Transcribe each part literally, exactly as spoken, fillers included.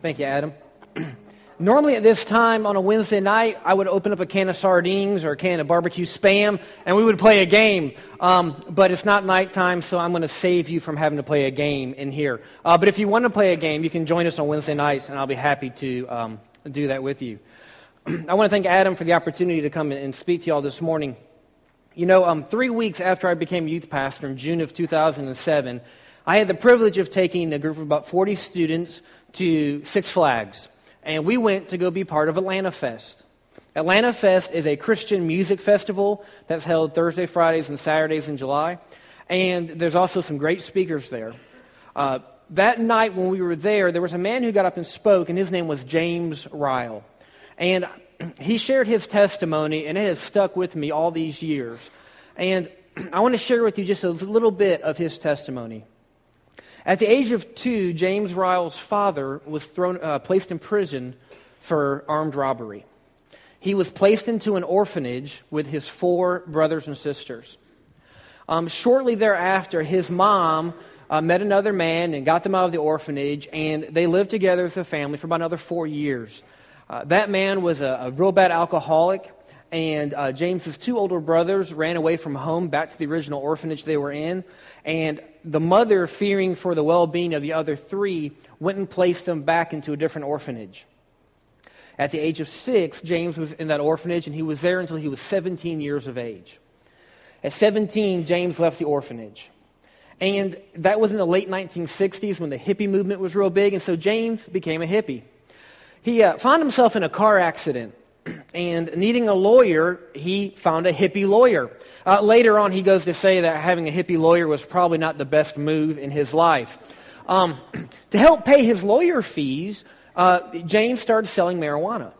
Thank you, Adam. Normally at this time on a Wednesday night, I would open up a can of sardines or a can of barbecue Spam, and we would play a game. Um, but it's not nighttime, so I'm going to save you from having to play a game in here. Uh, but if you want to play a game, you can join us on Wednesday nights, and I'll be happy to um, do that with you. I want to thank Adam for the opportunity to come and speak to you all this morning. You know, um, three weeks after I became youth pastor in June of two thousand seven, I had the privilege of taking a group of about forty students to Six Flags. And we went to go be part of Atlanta Fest. Atlanta Fest is a Christian music festival that's held Thursday, Fridays, and Saturdays in July. And there's also some great speakers there. Uh, that night when we were there, there was a man who got up and spoke, and his name was James Ryle. And he shared his testimony, and it has stuck with me all these years. And I want to share with you just a little bit of his testimony. At the age of two, James Ryle's father was thrown, uh, placed in prison for armed robbery. He was placed into an orphanage with his four brothers and sisters. Um, shortly thereafter, his mom uh, met another man and got them out of the orphanage, and they lived together as a family for about another four years. Uh, that man was a, a real bad alcoholic, and uh, James's two older brothers ran away from home back to the original orphanage they were in, and the mother, fearing for the well-being of the other three, went and placed them back into a different orphanage. At the age of six, James was in that orphanage, and he was there until he was seventeen years of age. At seventeen, James left the orphanage. And that was in the late nineteen sixties when the hippie movement was real big, and so James became a hippie. He uh, found himself in a car accident, and needing a lawyer, he found a hippie lawyer. Uh, later on, he goes to say that having a hippie lawyer was probably not the best move in his life. Um, to help pay his lawyer fees, uh, James started selling marijuana.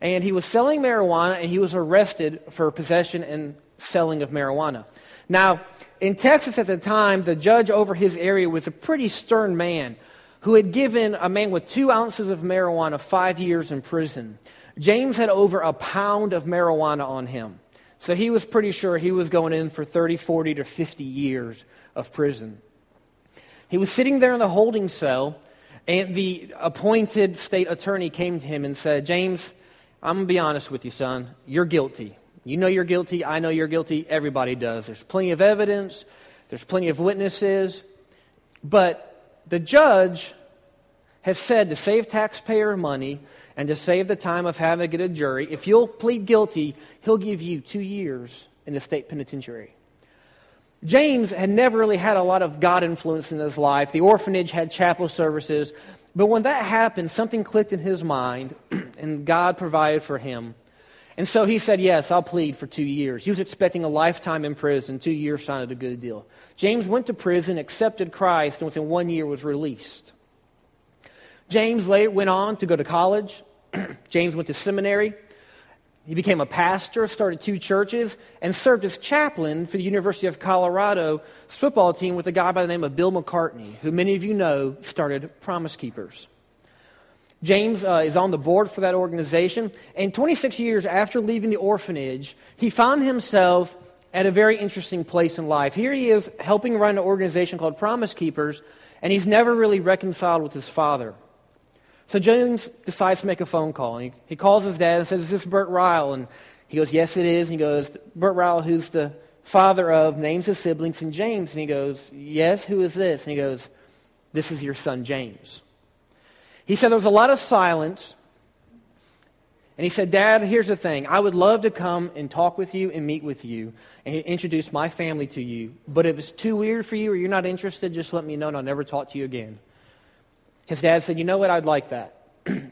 And he was selling marijuana, and he was arrested for possession and selling of marijuana. Now, in Texas at the time, the judge over his area was a pretty stern man who had given a man with two ounces of marijuana five years in prison. James had over a pound of marijuana on him. So he was pretty sure he was going in for thirty, forty, to fifty years of prison. He was sitting there in the holding cell, and the appointed state attorney came to him and said, "James, I'm going to be honest with you, son. You're guilty. You know you're guilty. I know you're guilty. Everybody does. There's plenty of evidence. There's plenty of witnesses. But the judge has said to save taxpayer money and to save the time of having to get a jury, if you'll plead guilty, he'll give you two years in the state penitentiary." James had never really had a lot of God influence in his life. The orphanage had chapel services. But when that happened, something clicked in his mind, and God provided for him. And so he said, "Yes, I'll plead for two years." He was expecting a lifetime in prison. Two years sounded a good deal. James went to prison, accepted Christ, and within one year was released. James later went on to go to college. James went to seminary. He became a pastor, started two churches, and served as chaplain for the University of Colorado's football team with a guy by the name of Bill McCartney, who many of you know started Promise Keepers. James uh, is on the board for that organization, and twenty-six years after leaving the orphanage, he found himself at a very interesting place in life. Here he is helping run an organization called Promise Keepers, and he's never really reconciled with his father. So James decides to make a phone call, and he, he calls his dad and says, "Is this Bert Ryle?" And he goes, "Yes, it is." And he goes, "Bert Ryle, who's the father of," names his siblings, and James. And he goes, "Yes, who is this?" And he goes, "This is your son, James." He said there was a lot of silence, and he said, "Dad, here's the thing. I would love to come and talk with you and meet with you and introduce my family to you, but if it's too weird for you or you're not interested, just let me know and I'll never talk to you again." His dad said, "You know what, I'd like that."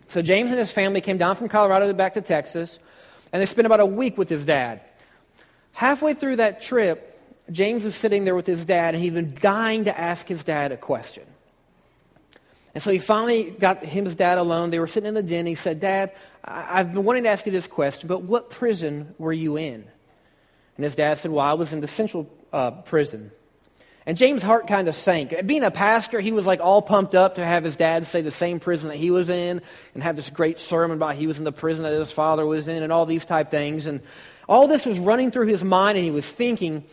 So James and his family came down from Colorado back to Texas, and they spent about a week with his dad. Halfway through that trip, James was sitting there with his dad, and he'd been dying to ask his dad a question. And so he finally got him and his dad alone. They were sitting in the den. He said, "Dad, I've been wanting to ask you this question, but what prison were you in?" And his dad said, "Well, I was in the central uh, prison." And James' heart kind of sank. Being a pastor, he was like all pumped up to have his dad say the same prison that he was in and have this great sermon about he was in the prison that his father was in and all these type things. And all this was running through his mind, and he was thinking.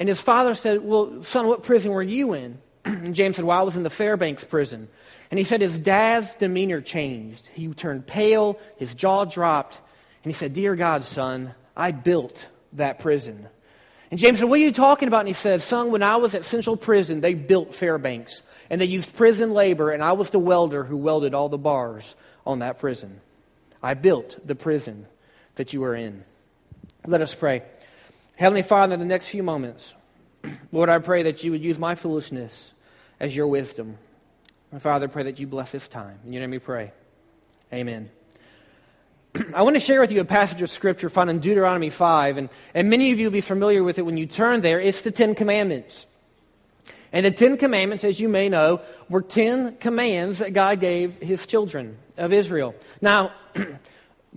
And his father said, "Well, son, what prison were you in?" And James said, "Well, I was in the Fairbanks prison." And he said his dad's demeanor changed. He turned pale, his jaw dropped, and he said, "Dear God, son, I built that prison." And James said, "What are you talking about?" And he said, "Son, when I was at Central Prison, they built Fairbanks, and they used prison labor, and I was the welder who welded all the bars on that prison. I built the prison that you are in." Let us pray. Heavenly Father, in the next few moments, Lord, I pray that you would use my foolishness as your wisdom. And Father, I pray that you bless this time. In your name we pray. Amen. I want to share with you a passage of Scripture found in Deuteronomy five, and, and many of you will be familiar with it when you turn there. It's the Ten Commandments. And the Ten Commandments, as you may know, were ten commands that God gave his children of Israel. Now,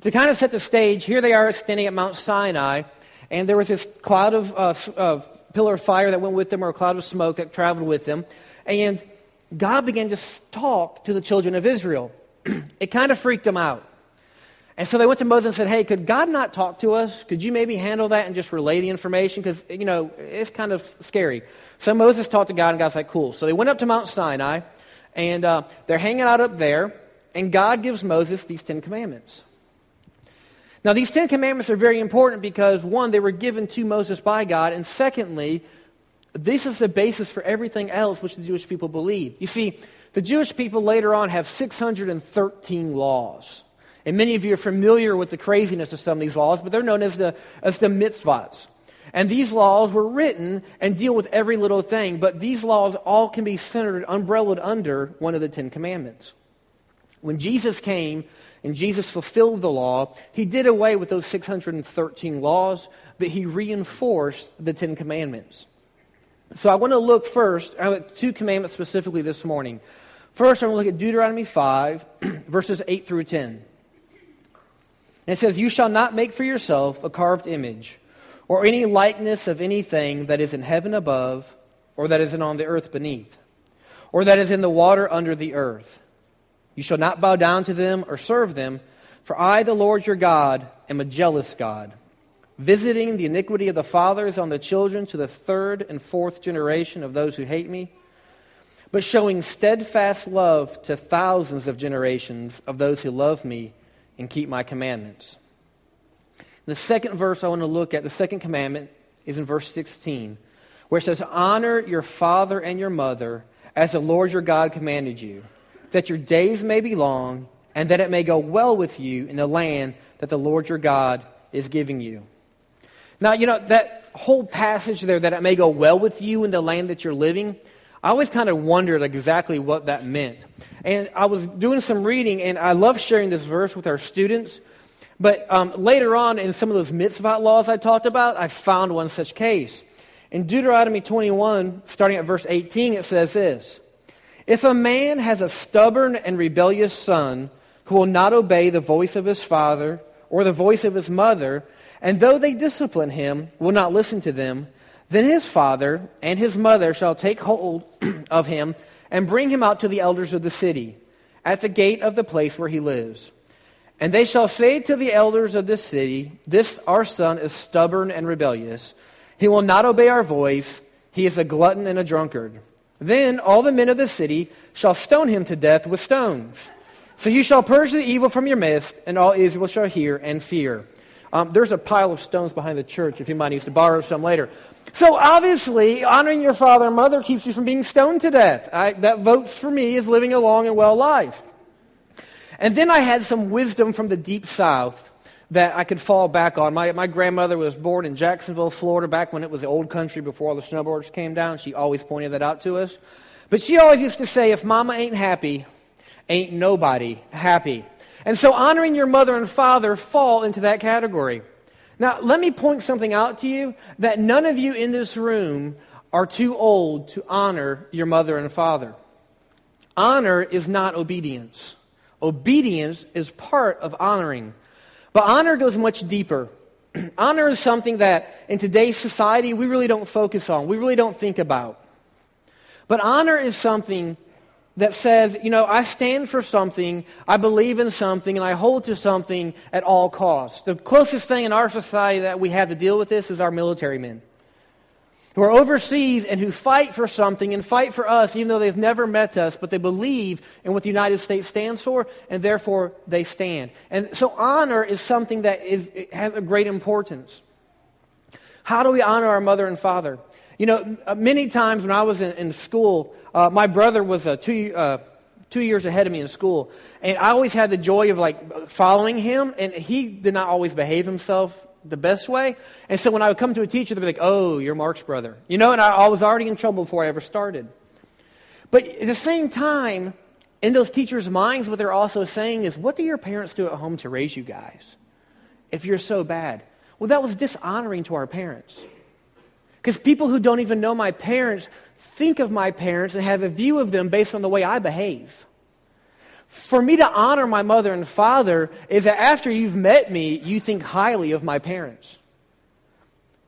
to kind of set the stage, here they are standing at Mount Sinai, and there was this cloud of, uh, of pillar of fire that went with them, or a cloud of smoke that traveled with them. And God began to talk to the children of Israel. It kind of freaked them out. And so they went to Moses and said, "Hey, could God not talk to us? Could you maybe handle that and just relay the information? Because, you know, it's kind of scary." So Moses talked to God, and God's like, "Cool." So they went up to Mount Sinai, and uh, they're hanging out up there, and God gives Moses these Ten Commandments. Now, these Ten Commandments are very important because, one, they were given to Moses by God, and secondly, this is the basis for everything else which the Jewish people believe. You see, the Jewish people later on have six hundred thirteen laws. And many of you are familiar with the craziness of some of these laws, but they're known as the as the mitzvot. And these laws were written and deal with every little thing, but these laws all can be centered, umbrellaed under one of the Ten Commandments. When Jesus came and Jesus fulfilled the law, he did away with those six hundred thirteen laws, but he reinforced the Ten Commandments. So I want to look first at two commandments specifically this morning. First, I want to look at Deuteronomy five, verses eight through ten. And it says, "You shall not make for yourself a carved image or any likeness of anything that is in heaven above or that is in on the earth beneath or that is in the water under the earth. You shall not bow down to them or serve them, for I, the Lord your God, am a jealous God, visiting the iniquity of the fathers on the children to the third and fourth generation of those who hate me, but showing steadfast love to thousands of generations of those who love me and keep my commandments." The second verse I want to look at, the second commandment, is in verse sixteen, where it says, "Honor your father and your mother as the Lord your God commanded you, that your days may be long and that it may go well with you in the land that the Lord your God is giving you." Now, you know, that whole passage there, that it may go well with you in the land that you're living, I always kind of wondered exactly what that meant. And I was doing some reading, and I love sharing this verse with our students. But um, later on in some of those mitzvot laws I talked about, I found one such case. In Deuteronomy twenty-one, starting at verse eighteen, it says this, "If a man has a stubborn and rebellious son who will not obey the voice of his father or the voice of his mother, and though they discipline him, will not listen to them, then his father and his mother shall take hold of him and bring him out to the elders of the city, at the gate of the place where he lives. And they shall say to the elders of this city, 'This our son is stubborn and rebellious. He will not obey our voice. He is a glutton and a drunkard.' Then all the men of the city shall stone him to death with stones. So you shall purge the evil from your midst, and all Israel shall hear and fear." Um, there's a pile of stones behind the church if anybody needs to borrow some later. So obviously, honoring your father and mother keeps you from being stoned to death. I, that votes for me is living a long and well life. And then I had some wisdom from the deep south that I could fall back on. My, my grandmother was born in Jacksonville, Florida, back when it was the old country before all the snowboards came down. She always pointed that out to us. But she always used to say, if mama ain't happy, ain't nobody happy. And so honoring your mother and father fall into that category. Now, let me point something out to you, that none of you in this room are too old to honor your mother and father. Honor is not obedience. Obedience is part of honoring. But honor goes much deeper. Honor is something that in today's society we really don't focus on. We really don't think about. But honor is something that says, you know, I stand for something, I believe in something, and I hold to something at all costs. The closest thing in our society that we have to deal with this is our military men. who are overseas and who fight for something and fight for us, even though they've never met us, but they believe in what the United States stands for, and therefore they stand. And so honor is something that is, has a great importance. How do we honor our mother and father? You know, many times when I was in, in school, uh, my brother was a two, uh, two years ahead of me in school, and I always had the joy of, like, following him, and he did not always behave himself the best way. And so when I would come to a teacher, they'd be like, oh, you're Mark's brother. You know, and I, I was already in trouble before I ever started. But at the same time, in those teachers' minds, what they're also saying is, what do your parents do at home to raise you guys if you're so bad? Well, that was dishonoring to our parents. Because people who don't even know my parents think of my parents and have a view of them based on the way I behave. For me to honor my mother and father is that after you've met me, you think highly of my parents.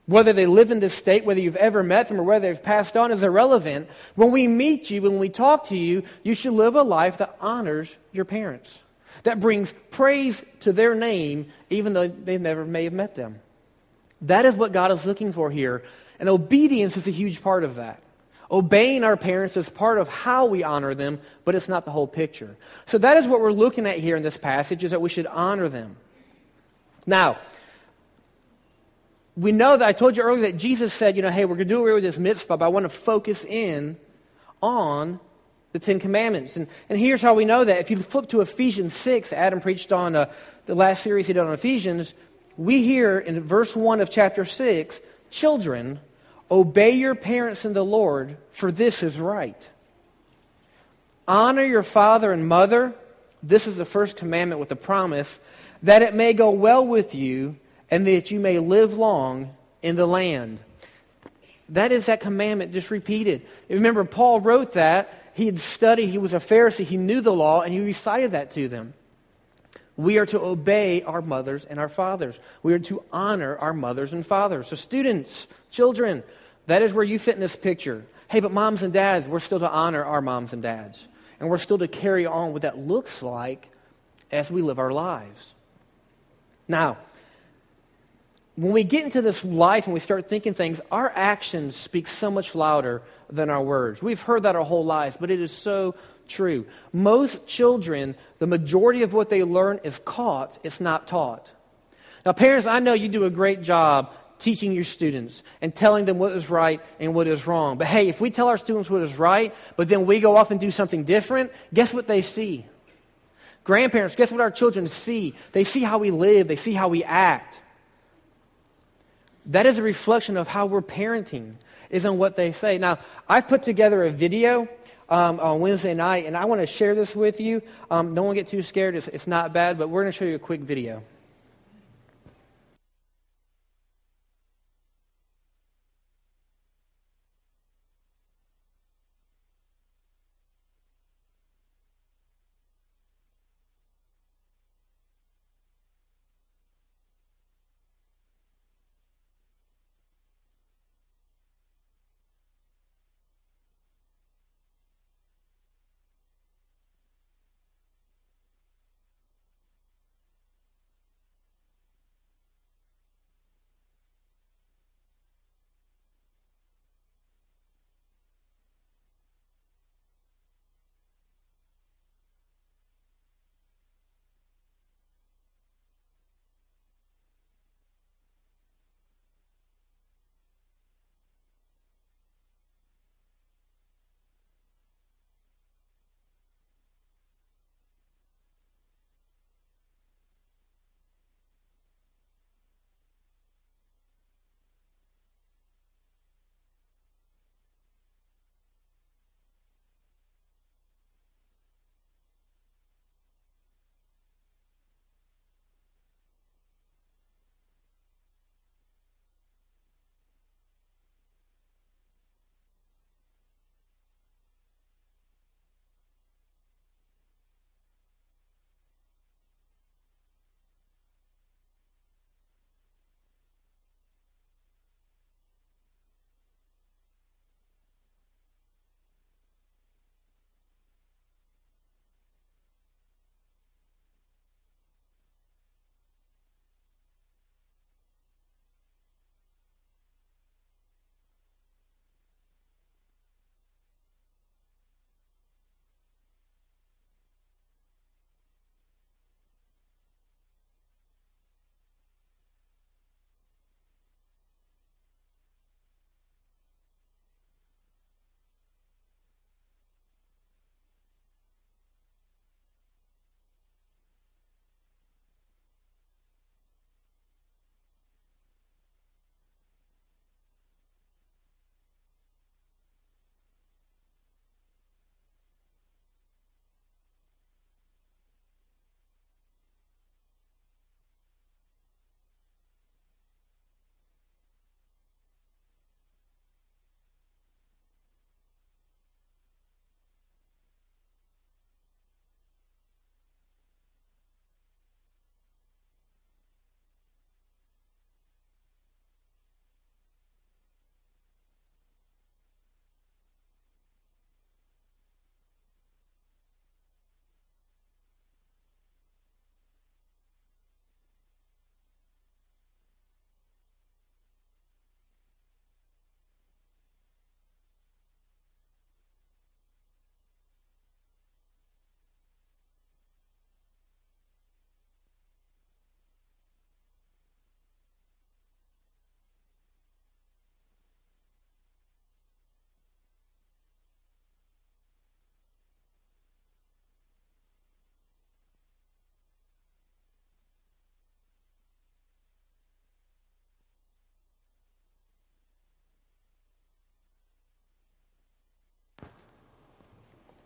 Whether they live in this state, whether you've ever met them, or whether they've passed on is irrelevant. When we meet you, when we talk to you, you should live a life that honors your parents, that brings praise to their name, even though they never may have met them. That is what God is looking for here, and obedience is a huge part of that. Obeying our parents is part of how we honor them, but it's not the whole picture. So that is what we're looking at here in this passage, is that we should honor them. Now, we know that I told you earlier that Jesus said, you know, hey, we're going to do away with this mitzvah, but I want to focus in on the Ten Commandments. And, and here's how we know that. If you flip to Ephesians six, Adam preached on uh, the last series he did on Ephesians, we hear in verse one of chapter six, children, obey your parents in the Lord, for this is right. Honor your father and mother. This is the first commandment with a promise, that it may go well with you and that you may live long in the land. That is that commandment just repeated. Remember, Paul wrote that. He had studied. He was a Pharisee. He knew the law, and he recited that to them. We are to obey our mothers and our fathers. We are to honor our mothers and fathers. So students, children, that is where you fit in this picture. Hey, but moms and dads, we're still to honor our moms and dads. And we're still to carry on what that looks like as we live our lives. Now, when we get into this life and we start thinking things, our actions speak so much louder than our words. We've heard that our whole lives, but it is so true. Most children, the majority of what they learn is caught, it's not taught. Now, parents, I know you do a great job teaching your students and telling them what is right and what is wrong. But hey, if we tell our students what is right, but then we go off and do something different, guess what they see? Grandparents, guess what our children see? They see how we live. They see how we act. That is a reflection of how we're parenting, is on what they say. Now, I've put together a video um, on Wednesday night, and I want to share this with you. Um, don't get too scared. It's, it's not bad, but we're going to show you a quick video.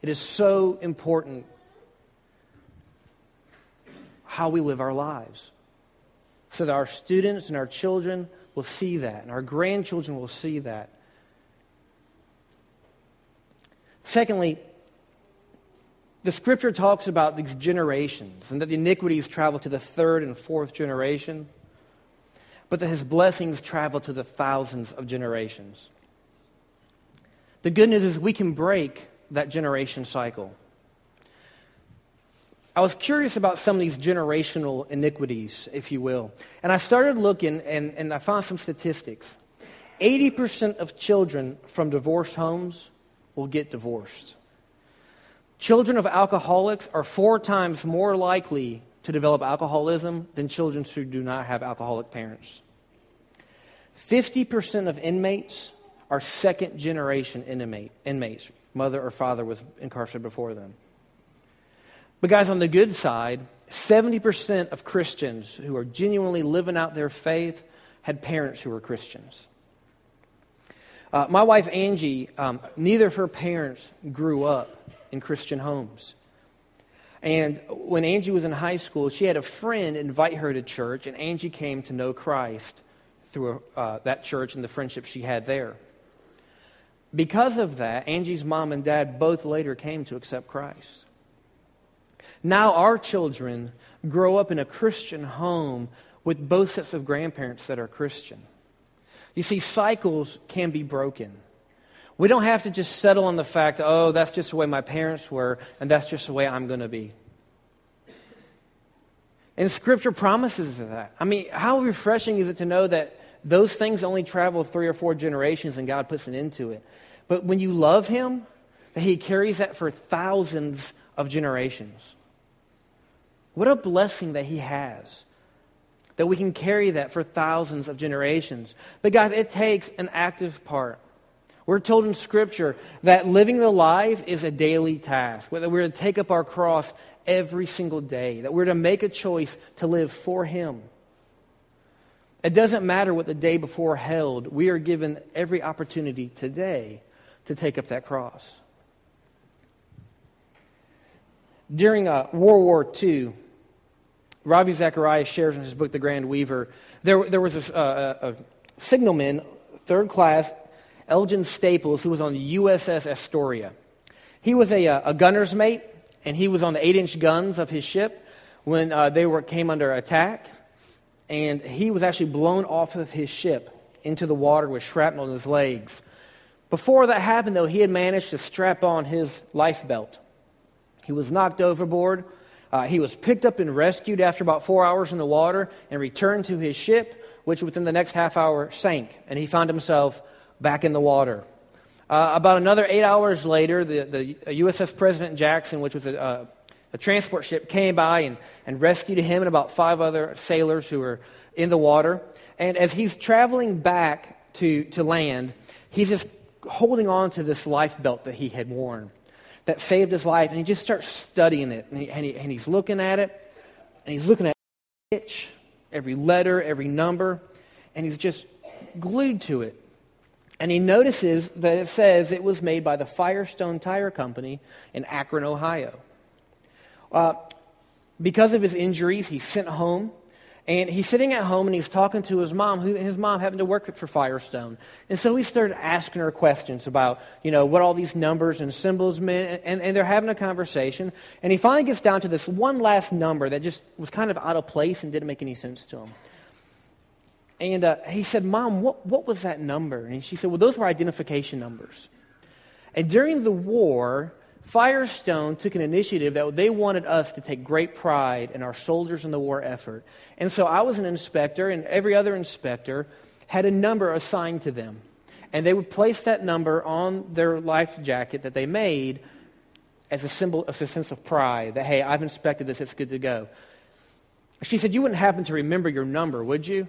It is so important how we live our lives, so that our students and our children will see that, and our grandchildren will see that. Secondly, the Scripture talks about these generations and that the iniquities travel to the third and fourth generation, but that his blessings travel to the thousands of generations. The good news is we can break that generation cycle. I was curious about some of these generational iniquities, if you will, and I started looking, and, and I found some statistics. eighty percent of children from divorced homes will get divorced. Children of alcoholics are four times more likely to develop alcoholism than children who do not have alcoholic parents. fifty percent of inmates are second-generation inmate, inmates. Mother or father was incarcerated before them. But guys, on the good side, seventy percent of Christians who are genuinely living out their faith had parents who were Christians. Uh, my wife, Angie, um, neither of her parents grew up in Christian homes. And when Angie was in high school, she had a friend invite her to church, and Angie came to know Christ through uh, that church and the friendship she had there. Because of that, Angie's mom and dad both later came to accept Christ. Now our children grow up in a Christian home with both sets of grandparents that are Christian. You see, cycles can be broken. We don't have to just settle on the fact, oh, that's just the way my parents were, and that's just the way I'm going to be. And Scripture promises that. I mean, how refreshing is it to know that those things only travel three or four generations and God puts an end to it. But when you love Him, that He carries that for thousands of generations. What a blessing that He has, that we can carry that for thousands of generations. But guys, it takes an active part. We're told in Scripture that living the life is a daily task, that we're to take up our cross every single day, that we're to make a choice to live for Him. It doesn't matter what the day before held. We are given every opportunity today to take up that cross. During uh, World War Two, Ravi Zacharias shares in his book, The Grand Weaver, there, there was a, a, a signalman, third class, Elgin Staples, who was on the U S S Astoria. He was a, a gunner's mate, and he was on the eight-inch guns of his ship when uh, they were came under attack, and he was actually blown off of his ship into the water with shrapnel in his legs. Before that happened, though, he had managed to strap on his life belt. He was knocked overboard. Uh, he was picked up and rescued after about four hours in the water and returned to his ship, which within the next half hour sank, and he found himself back in the water. Uh, about another eight hours later, the, the U S S President Jackson, which was a, a, a transport ship, came by and, and rescued him and about five other sailors who were in the water. And as he's traveling back to, to land, he's just holding on to this life belt that he had worn that saved his life, and he just starts studying it, and, he, and, he, and he's looking at it, and he's looking at every itch, every letter, every number, and he's just glued to it. And he notices that it says it was made by the Firestone Tire Company in Akron, Ohio. Uh, because of his injuries, he's sent home. And he's sitting at home, and he's talking to his mom, who his mom happened to work for Firestone. And so he started asking her questions about, you know, what all these numbers and symbols meant. And, and they're having a conversation. And he finally gets down to this one last number that just was kind of out of place and didn't make any sense to him. And uh, he said, Mom, what, what was that number? And she said, well, those were identification numbers. And during the war, Firestone took an initiative that they wanted us to take great pride in our soldiers in the war effort. And so I was an inspector, and every other inspector had a number assigned to them. And they would place that number on their life jacket that they made as a symbol, as a sense of pride, that, hey, I've inspected this, it's good to go. She said, you wouldn't happen to remember your number, would you?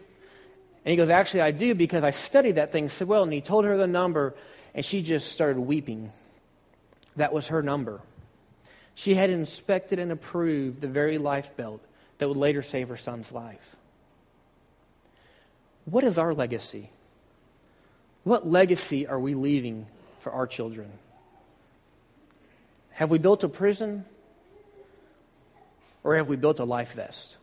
And he goes, actually, I do, because I studied that thing so well. And he told her the number, and she just started weeping. That was her number. She had inspected and approved the very life belt that would later save her son's life. What is our legacy? What legacy are we leaving for our children? Have we built a prison, or have we built a life vest?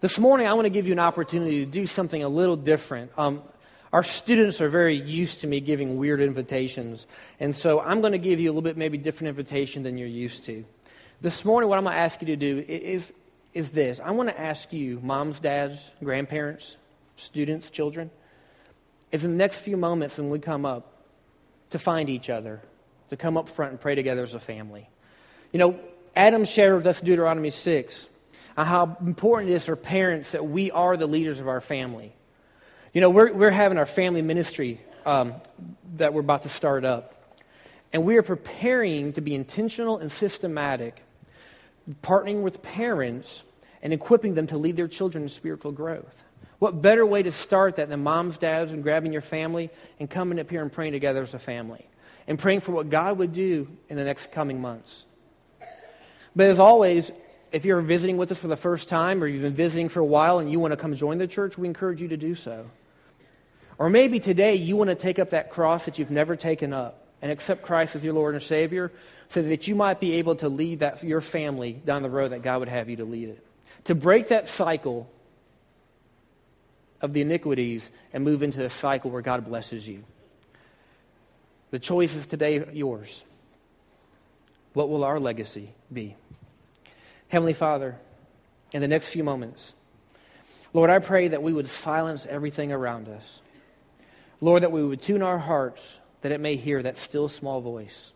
This morning, I want to give you an opportunity to do something a little different. Um, our students are very used to me giving weird invitations, and so I'm going to give you a little bit maybe different invitation than you're used to. This morning, what I'm going to ask you to do is, is this. I want to ask you, moms, dads, grandparents, students, children, is in the next few moments when we come up, to find each other, to come up front and pray together as a family. You know, Adam shared with us Deuteronomy six, how important it is for parents that we are the leaders of our family. You know, we're we're having our family ministry um, that we're about to start up. And we are preparing to be intentional and systematic, partnering with parents and equipping them to lead their children in spiritual growth. What better way to start that than moms, dads, and grabbing your family and coming up here and praying together as a family and praying for what God would do in the next coming months. But as always, if you're visiting with us for the first time or you've been visiting for a while and you want to come join the church, we encourage you to do so. Or maybe today you want to take up that cross that you've never taken up and accept Christ as your Lord and Savior so that you might be able to lead that your family down the road that God would have you to lead it. To break that cycle of the iniquities and move into a cycle where God blesses you. The choice is today yours. What will our legacy be? Heavenly Father, in the next few moments, Lord, I pray that we would silence everything around us. Lord, that we would tune our hearts that it may hear that still small voice.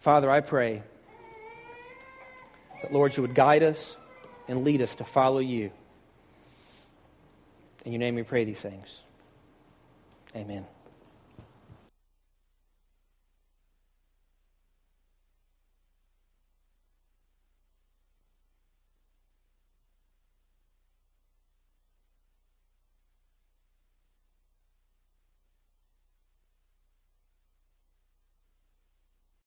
Father, I pray that, Lord, you would guide us and lead us to follow you. In your name we pray these things. Amen.